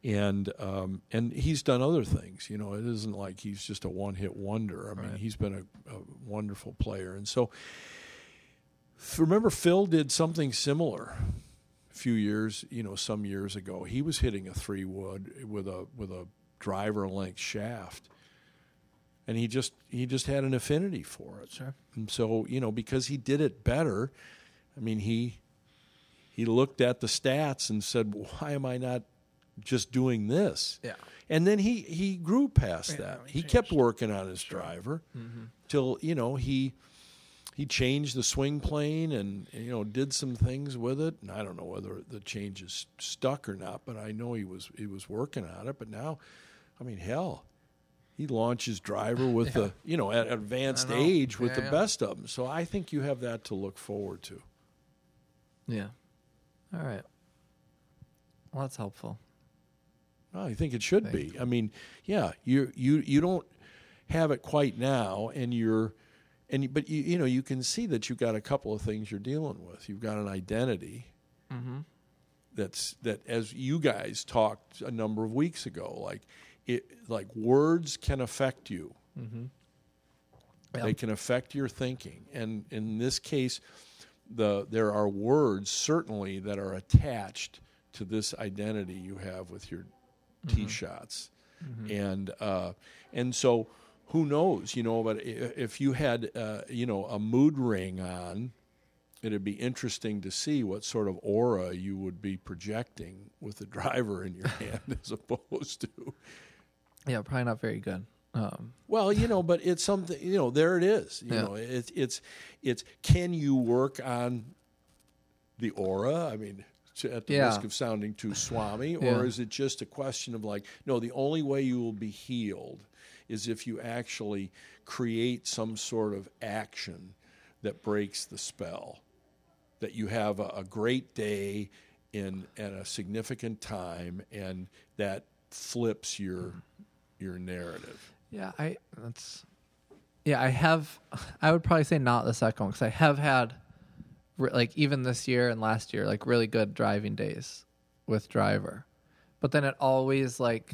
And um, and he's done other things. You know, it isn't like he's just a one-hit wonder. I right. mean, he's been a, a wonderful player. And so remember, Phil did something similar a few years, you know, some years ago. He was hitting a three-wood with a with a driver-length shaft, and he just he just had an affinity for it. Sure. And so, you know, because he did it better, I mean, he he looked at the stats and said, why am I not just doing this? Yeah. And then he, he grew past yeah, that. He changed. Kept working on his sure. driver mm-hmm. till, you know, he he changed the swing plane and, you know, did some things with it. And I don't know whether the changes stuck or not, but I know he was he was working on it. But now, I mean, hell, he launches driver with yeah. the, you know, at advanced age with yeah, the yeah. best of them. So I think you have that to look forward to. Yeah. All right. Well, that's helpful. I think it should I think. be. I mean, yeah, you you you don't have it quite now, and you're, and but you you know you can see that you've got a couple of things you're dealing with. You've got an identity. Mm-hmm. That's that as you guys talked a number of weeks ago, like it like words can affect you. Mm-hmm. Yep. They can affect your thinking, and in this case, the there are words certainly that are attached to this identity you have with your. Mm-hmm. Tee shots, mm-hmm. and uh, and so who knows, you know? But if you had, uh, you know, a mood ring on, it'd be interesting to see what sort of aura you would be projecting with the driver in your hand as opposed to. Yeah, probably not very good. Um. Well, you know, but it's something. You know, there it is. You yeah. know, it's it's it's. Can you work on the aura? I mean. To, at the yeah. risk of sounding too swami, or yeah. is it just a question of like, no, the only way you will be healed is if you actually create some sort of action that breaks the spell, that you have a, a great day in at a significant time, and that flips your your narrative. Yeah, I that's yeah, I have. I would probably say not the second one, because I have had. Like even this year and last year, like really good driving days with driver, but then it always like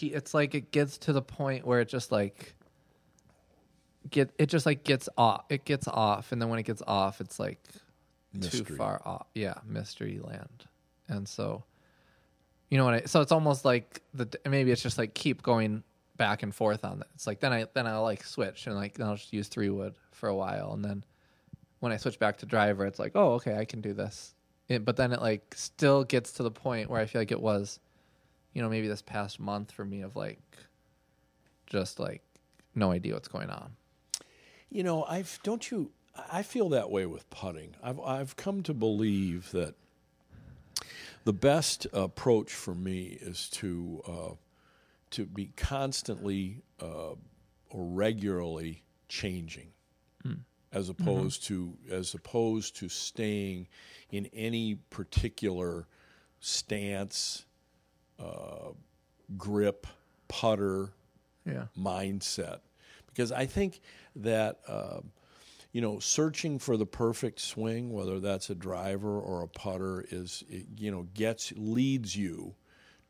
it's like it gets to the point where it just like get it just like gets off it gets off, and then when it gets off, it's like mystery. Too far off, yeah, mystery land, and so you know what? I, so it's almost like the maybe it's just like keep going back and forth on that. It's like then I then I'll like switch and like then I'll just use three wood for a while, and then. When I switch back to driver, it's like, oh, okay, I can do this. It, but then it like still gets to the point where I feel like it was, you know, maybe this past month for me of like, just like no idea what's going on. You know, I've don't you? I feel that way with putting. I've I've come to believe that the best approach for me is to uh, to be constantly uh, or regularly changing. Mm. As opposed mm-hmm. to as opposed to staying in any particular stance, uh, grip, putter, yeah. mindset, because I think that uh, you know searching for the perfect swing, whether that's a driver or a putter, is it, you know gets leads you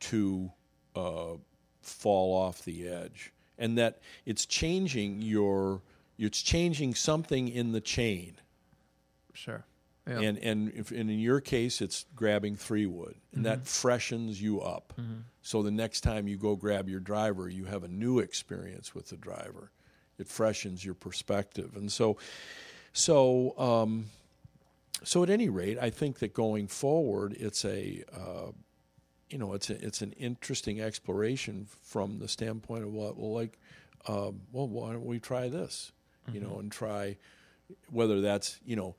to uh, fall off the edge, and that it's changing your. It's changing something in the chain. Sure. Yeah. And and, if, and in your case, it's grabbing three wood, and mm-hmm. that freshens you up. Mm-hmm. So the next time you go grab your driver, you have a new experience with the driver. It freshens your perspective, and so, so, um, so at any rate, I think that going forward, it's a, uh, you know, it's a, it's an interesting exploration from the standpoint of what, well, like, um, well, why don't we try this? You know, and try whether that's, you know,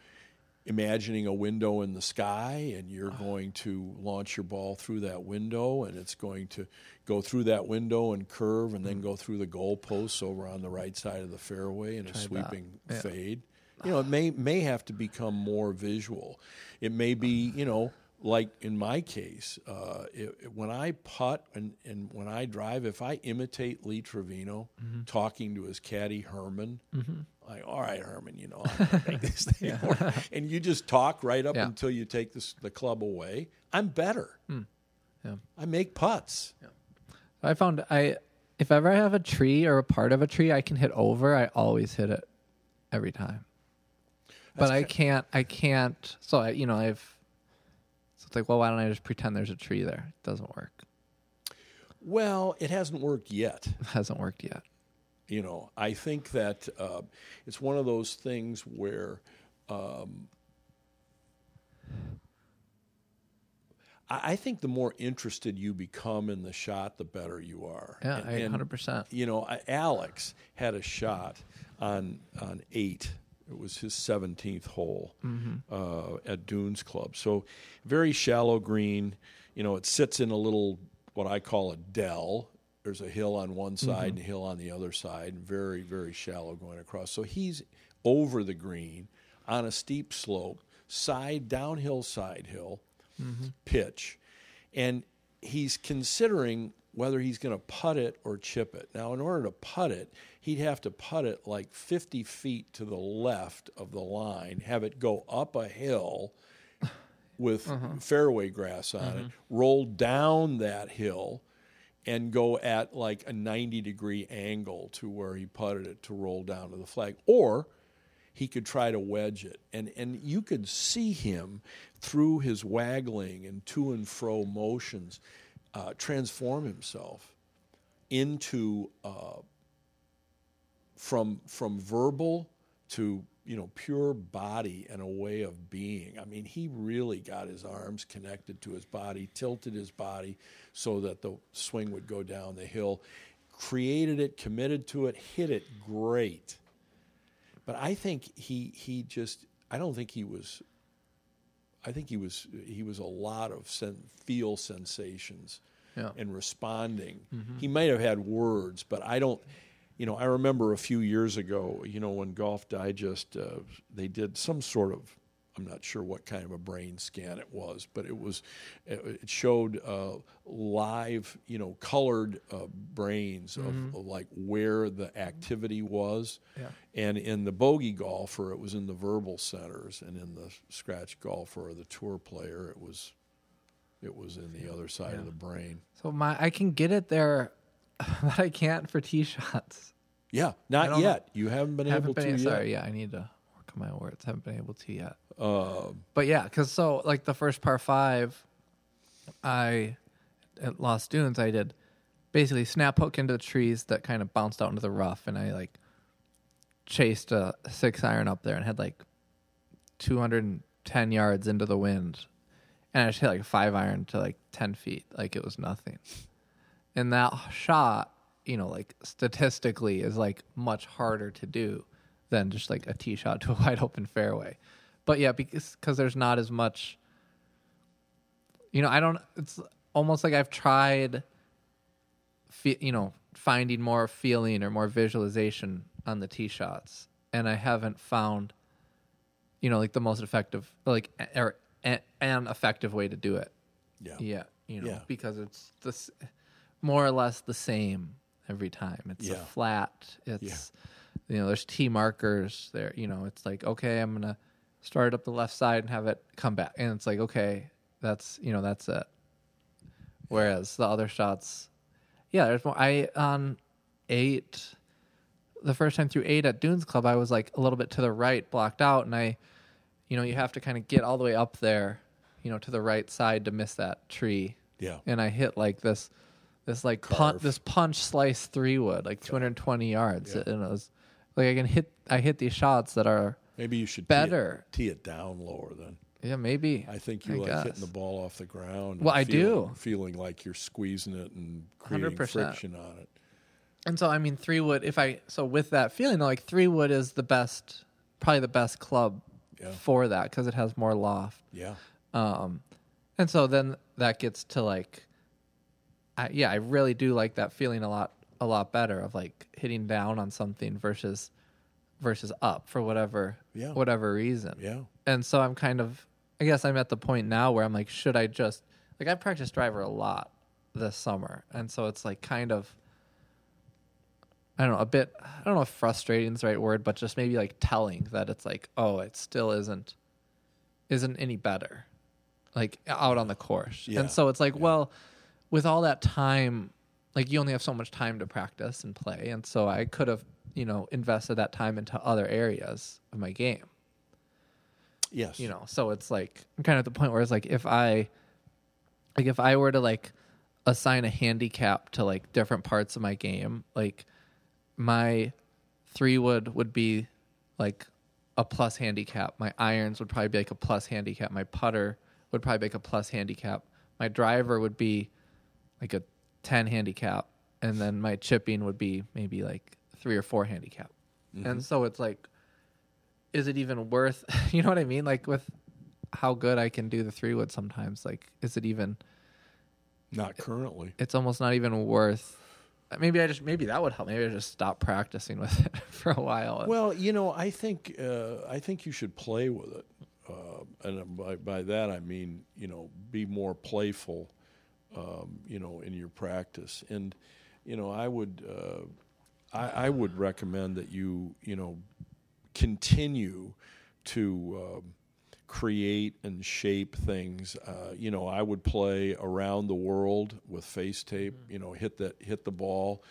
imagining a window in the sky and you're going to launch your ball through that window and it's going to go through that window and curve and then go through the goalposts over on the right side of the fairway in a sweeping yeah. fade. You know, it may, may have to become more visual. It may be, you know, like in my case, uh, it, it, when I putt and, and when I drive, if I imitate Lee Trevino mm-hmm. talking to his caddy Herman, mm-hmm. like, all right, Herman, you know, I'm gonna make this thing yeah. work. And you just talk right up yeah. until you take this, the club away. I'm better. Mm. Yeah. I make putts. Yeah. I found I if ever I have a tree or a part of a tree I can hit over, I always hit it every time. That's but I can't. I can't. So I, you know, I've. It's like, well, why don't I just pretend there's a tree there? It doesn't work. Well, it hasn't worked yet. It hasn't worked yet. You know, I think that uh, it's one of those things where um, I, I think the more interested you become in the shot, the better you are. Yeah, and, one hundred percent. You know, I, Alex had a shot on on eight. It was his seventeenth hole mm-hmm. uh, at Dunes Club. So very shallow green. You know, it sits in a little, what I call a dell. There's a hill on one side mm-hmm. and a hill on the other side. Very, very shallow going across. So he's over the green on a steep slope, side downhill, side hill, mm-hmm. pitch. and he's considering whether he's going to putt it or chip it. Now, in order to putt it, he'd have to putt it like fifty feet to the left of the line, have it go up a hill with uh-huh. fairway grass on uh-huh. it, roll down that hill, and go at like a ninety-degree angle to where he putted it to roll down to the flag. Or he could try to wedge it. And and you could see him through his waggling and to and fro motions uh, transform himself into uh, from from verbal to, you know, pure body and a way of being. I mean, he really got his arms connected to his body, tilted his body so that the swing would go down the hill, created it, committed to it, hit it great. But I think he he just, I don't think he was, I think he was he was a lot of sen- feel sensations yeah. and responding. Mm-hmm. He might have had words, but I don't, you know, I remember a few years ago, you know, when Golf Digest, uh, they did some sort of, I'm not sure what kind of a brain scan it was, but it was, it showed uh, live, you know, colored uh, brains of, mm-hmm. of like where the activity was. Yeah. And in the bogey golfer, it was in the verbal centers, and in the scratch golfer or the tour player, it was, it was in the other side yeah. of the brain. So my, I can get it there, but I can't for tee shots. Yeah, not yet. You haven't been haven't able been, to. Sorry, yet. yeah, I need to. My words haven't been able to yet. Uh, but yeah, because so like the first par five, I at Lost Dunes, I did basically snap hook into the trees that kind of bounced out into the rough, and I like chased a six iron up there and had like two hundred ten yards into the wind, and I just hit like a five iron to like ten feet, like it was nothing. And that shot, you know, like statistically is like much harder to do than just like a tee shot to a wide open fairway. But yeah, because cause there's not as much, you know, I don't, it's almost like I've tried, fe- you know, finding more feeling or more visualization on the tee shots. And I haven't found, you know, like the most effective, like or an effective way to do it. Yeah. Yeah. You know, yeah. because it's this more or less the same every time. It's yeah. a flat, it's, yeah. you know, there's tee markers there. You know, it's like, okay, I'm going to start up the left side and have it come back. And it's like, okay, that's, you know, that's it. Whereas the other shots, yeah, there's more. I, on eight, the first time through eight at Dunes Club, I was like a little bit to the right, blocked out. And I, you know, you have to kind of get all the way up there, you know, to the right side to miss that tree. Yeah. And I hit like this, this like pun- this punch slice three wood, like yeah. two hundred twenty yards. Yeah. And it was, like I can hit, I hit these shots that are maybe you should better tee it, tee it down lower then. Yeah, maybe. I think you I like guess. hitting the ball off the ground. Well, and I feeling, do feeling like you're squeezing it and creating one hundred percent friction on it. And so I mean, three wood. If I so with that feeling, like three wood is the best, probably the best club yeah. for that because it has more loft. Yeah. Um, and so then that gets to like, I, yeah, I really do like that feeling a lot. a lot better of like hitting down on something versus versus up for whatever yeah. whatever reason. Yeah. And so I'm kind of, I guess I'm at the point now where I'm like, should I just, like I practiced driver a lot this summer. And so it's like kind of, I don't know, a bit, I don't know if frustrating is the right word, but just maybe like telling that it's like, oh, it still isn't, isn't any better like out on the course. Yeah. And so it's like, yeah. well, with all that time, like you only have so much time to practice and play, and so I could have, you know, invested that time into other areas of my game. Yes. You know, so it's like I'm kind of at the point where it's like if I, like if I were to like assign a handicap to like different parts of my game, like my three wood would be like a plus handicap. My irons would probably be like a plus handicap. My putter would probably be like a plus handicap. My driver would be like a ten handicap, and then my chipping would be maybe like three or four handicap. Mm-hmm. And so it's like, is it even worth, you know what I mean? Like with how good I can do the three wood sometimes, like, is it even not currently, it, it's almost not even worth, maybe I just, maybe that would help. Maybe I just stop practicing with it for a while. Well, you know, I think, uh, I think you should play with it. Uh, and by, by that, I mean, you know, be more playful um, you know, in your practice. And, you know, I would uh, I, I would recommend that you, you know, continue to um, create and shape things. Uh, you know, I would play around the world with face tape, you know, hit that hit the ball,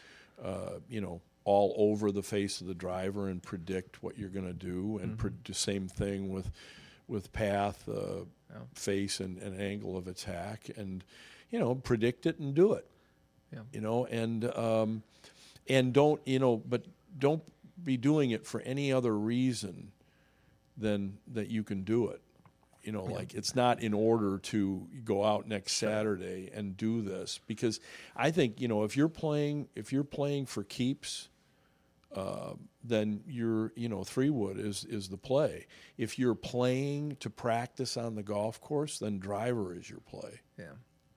uh, you know, all over the face of the driver and predict what you're going to do. And mm-hmm. pre- the same thing with with path, uh, yeah. face, and, and angle of attack. And, you know, predict it and do it. Yeah. You know, and um, and don't, you know, but don't be doing it for any other reason than that you can do it. You know, yeah. like it's not in order to go out next Saturday and do this, because I think, you know, if you're playing if you're playing for keeps, uh, then you're you know three wood is is the play. If you're playing to practice on the golf course, then driver is your play. Yeah.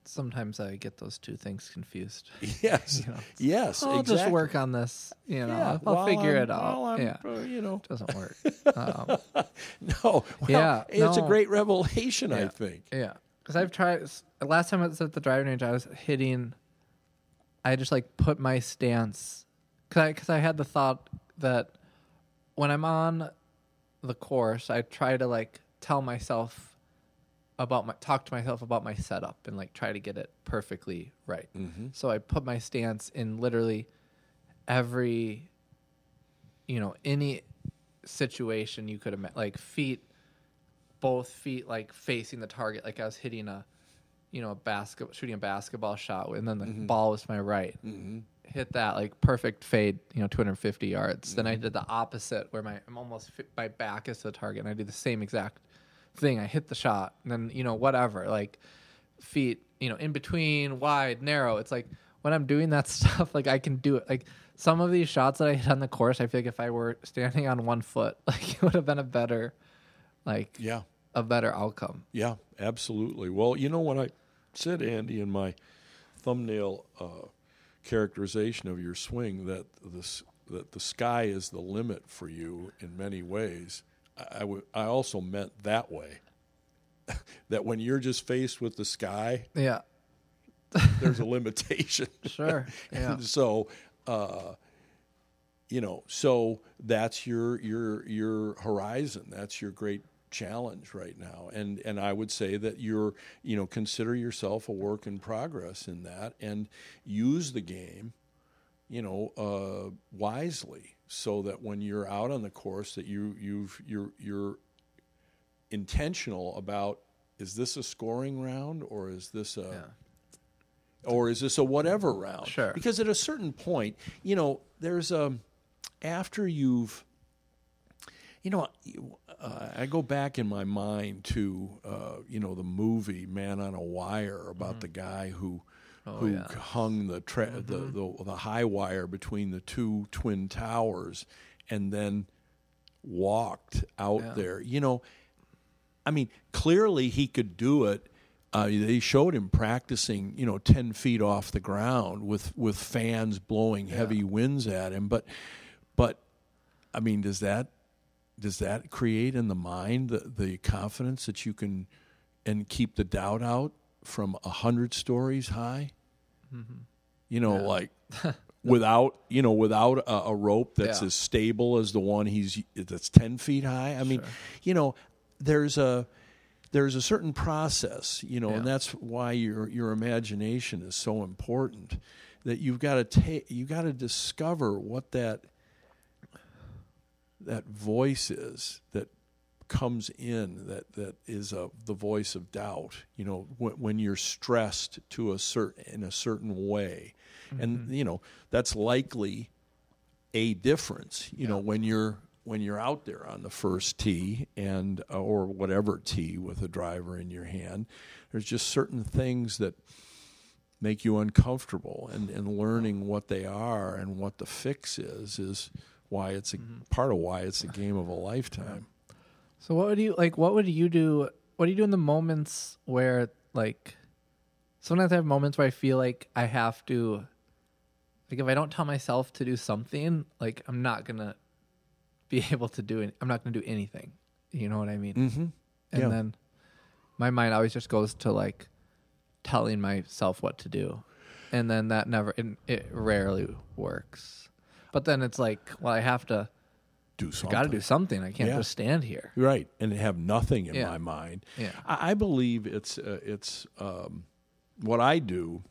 Sometimes I get those two things confused. Yes, you know, yes, I'll exactly. just work on this. You know, yeah, I'll figure I'm, it out. Yeah, uh, you know, it doesn't work. Um, no, well, yeah, it's no. a great revelation. Yeah. I think. Yeah, because I've tried. Last time I was at the driving range, I was hitting. I just like put my stance, because I, cause I had the thought that when I'm on the course, I try to like tell myself. About my talk to myself about my setup and like try to get it perfectly right. Mm-hmm. So I put my stance in literally every, you know, any situation you could imagine, like feet, both feet like facing the target, like I was hitting a, you know, a basket shooting a basketball shot, and then the mm-hmm. ball was to my right. Mm-hmm. Hit that like perfect fade, you know, two hundred fifty yards. Mm-hmm. Then I did the opposite where my I'm almost my back is to the target, and I did the same exact thing. I hit the shot, and then, you know, whatever, like feet, you know, in between, wide, narrow. It's like when I'm doing that stuff, like I can do it. Like some of these shots that I hit on the course, I feel like if I were standing on one foot, like it would have been a better, like yeah, a better outcome. Yeah, absolutely. Well, you know, when I said, Andy, in my thumbnail uh, characterization of your swing, that this that the sky is the limit for you in many ways, I, w- I also meant that way, that when you're just faced with the sky, yeah, there's a limitation. Sure. Yeah. And so, uh, you know, so that's your, your, your horizon. That's your great challenge right now. And, and I would say that you're, you know, consider yourself a work in progress in that, and use the game, you know, uh, wisely, so that when you're out on the course, that you you've you're you're intentional about, is this a scoring round, or is this a yeah. or is this a whatever round? Sure. Because at a certain point, you know, there's a after you've you know uh, I go back in my mind to uh, you know the movie Man on a Wire about mm-hmm. the guy who. Oh, who yeah. hung the, tra- mm-hmm. the the the high wire between the two twin towers, and then walked out yeah. there. You know, I mean, clearly he could do it. Uh, they showed him practicing, you know, ten feet off the ground with with fans blowing yeah. heavy winds at him. But, but, I mean, does that does that create in the mind the, the confidence that you can and keep the doubt out from a hundred stories high, mm-hmm. you know, yeah. like without, you know, without a, a rope that's yeah. as stable as the one he's that's ten feet high. I sure. mean, you know, there's a there's a certain process, you know, yeah. and that's why your your imagination is so important. That you've got to take, you got to discover what that that voice is that comes in, that that is a the voice of doubt, you know, when, when you're stressed to a certain in a certain way, mm-hmm. and you know that's likely a difference, you yeah. know, when you're when you're out there on the first tee and uh, or whatever tee with a driver in your hand. There's just certain things that make you uncomfortable, and and learning what they are and what the fix is is why it's a mm-hmm. part of why it's a game of a lifetime. So what would you like? What would you do? What do you do in the moments where, like, sometimes I have moments where I feel like I have to, like, if I don't tell myself to do something, like, I'm not gonna be able to do it. I'm not gonna do anything. You know what I mean? Mm-hmm. And yeah. then my mind always just goes to like, telling myself what to do. And then that never, it, it rarely works. But then it's like, well, I have to do something. I got to do something. I can't yeah. just stand here. Right. And have nothing in yeah. my mind. Yeah. I, I believe it's, uh, it's, um, what I do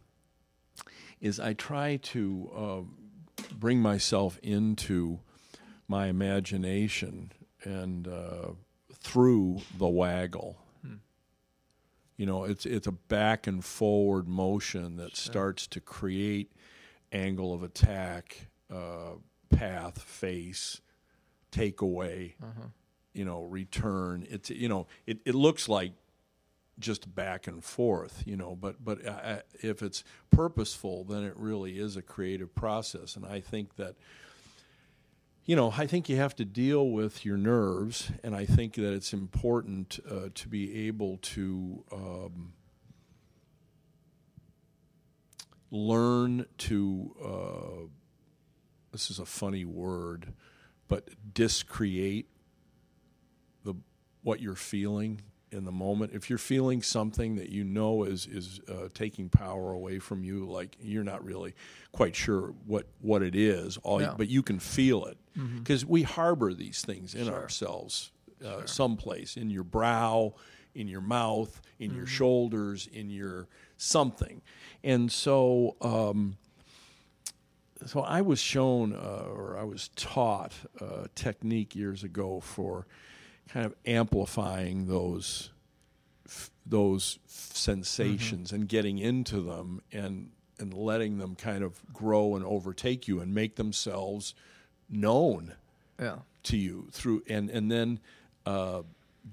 is I try to, uh, bring myself into my imagination and, uh, through the waggle. You know, it's it's a back and forward motion that sure. starts to create angle of attack, uh, path, face, takeaway, uh-huh. you know, return. It's you know, it, it looks like just back and forth, you know, but but I, if it's purposeful, then it really is a creative process, and I think that. You know, I think you have to deal with your nerves, and I think that it's important uh, to be able to um, learn to, uh, this is a funny word, but discreate the what you're feeling in the moment. If you're feeling something that you know is, is uh, taking power away from you, like you're not really quite sure what, what it is, all no. you, but you can feel it. Because mm-hmm. we harbor these things in sure. ourselves uh, sure. someplace, in your brow, in your mouth, in mm-hmm. your shoulders, in your something. And so um, so I was shown uh, or I was taught a technique years ago for kind of amplifying those f- those sensations mm-hmm. and getting into them and and letting them kind of grow and overtake you and make themselves known yeah. to you through and and then uh,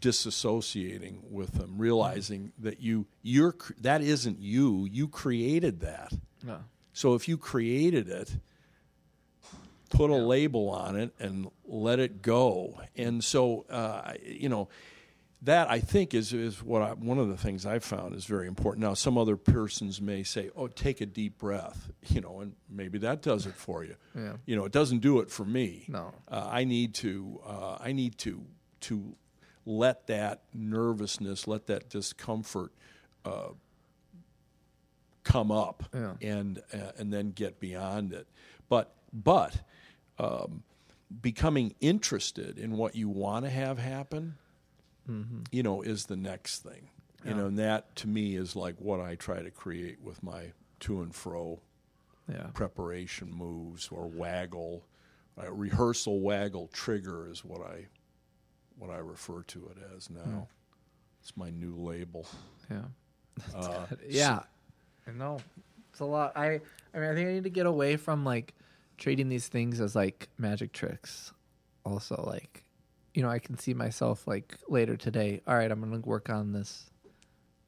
disassociating with them, realizing that you you're that isn't you, you created that. No. So if you created it, put a yeah. label on it and let it go. And so, uh, you know, that I think is, is what I, one of the things I've found is very important. Now, some other persons may say, oh, take a deep breath, you know, and maybe that does it for you. Yeah. You know, it doesn't do it for me. No. Uh, I need to, uh, I need to, to let that nervousness, let that discomfort uh, come up yeah. and, uh, and then get beyond it. But, but, Um, becoming interested in what you want to have happen, mm-hmm. you know, is the next thing. Yeah. You know, and that to me is like what I try to create with my to and fro yeah. preparation moves or waggle, uh, rehearsal waggle trigger is what I what I refer to it as now. Mm. It's my new label. Yeah, uh, yeah. So, I know it's a lot. I I mean, I think I need to get away from like. Treating these things as like magic tricks. Also, like, you know, I can see myself like later today, all right, I'm gonna work on this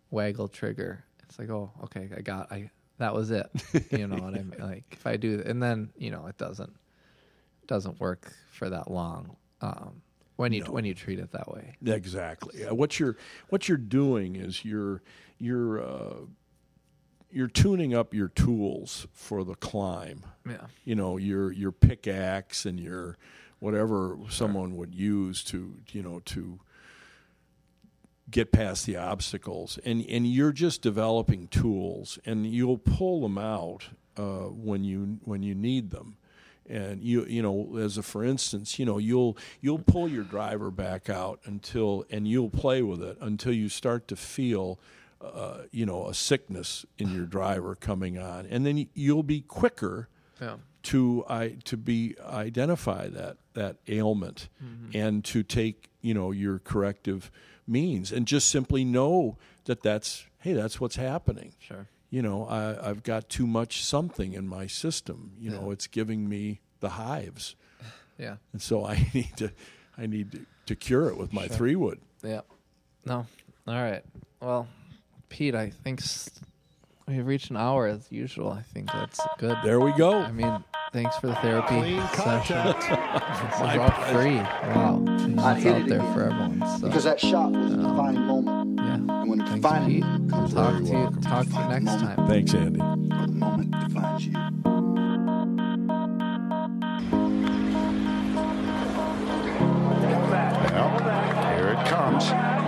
waggle trigger. It's like, oh, okay, I got I that was it. You know what I mean? Like if I do and then, you know, it doesn't doesn't work for that long. Um when you no. when you treat it that way. Exactly. What you're what you're doing is you're you're uh You're tuning up your tools for the climb. Yeah. You know, your your pickaxe and your whatever sure. someone would use to, you know, to get past the obstacles. And and you're just developing tools, and you'll pull them out uh, when you when you need them. And you you know, as a for instance, you know, you'll you'll pull your driver back out until and you'll play with it until you start to feel Uh, you know, a sickness in your driver coming on, and then you'll be quicker yeah. to I to be identify that that ailment mm-hmm. and to take you know your corrective means and just simply know that that's hey that's what's happening. Sure, you know I, I've got too much something in my system. You yeah. know it's giving me the hives. Yeah, and so I need to I need to, to cure it with my sure. three wood. Yeah. No. All right. Well. Pete, I think we've reached an hour as usual. I think that's good. There we go. I mean, thanks for the therapy Clean session. It's all free. Wow. It's out there for everyone. So. Because that shot was a um, defining moment. Yeah. And when it thanks, Pete. I'll talk to you. Talk to you next moment. time. Thanks, Andy. For the moment defines you. Well, here it comes.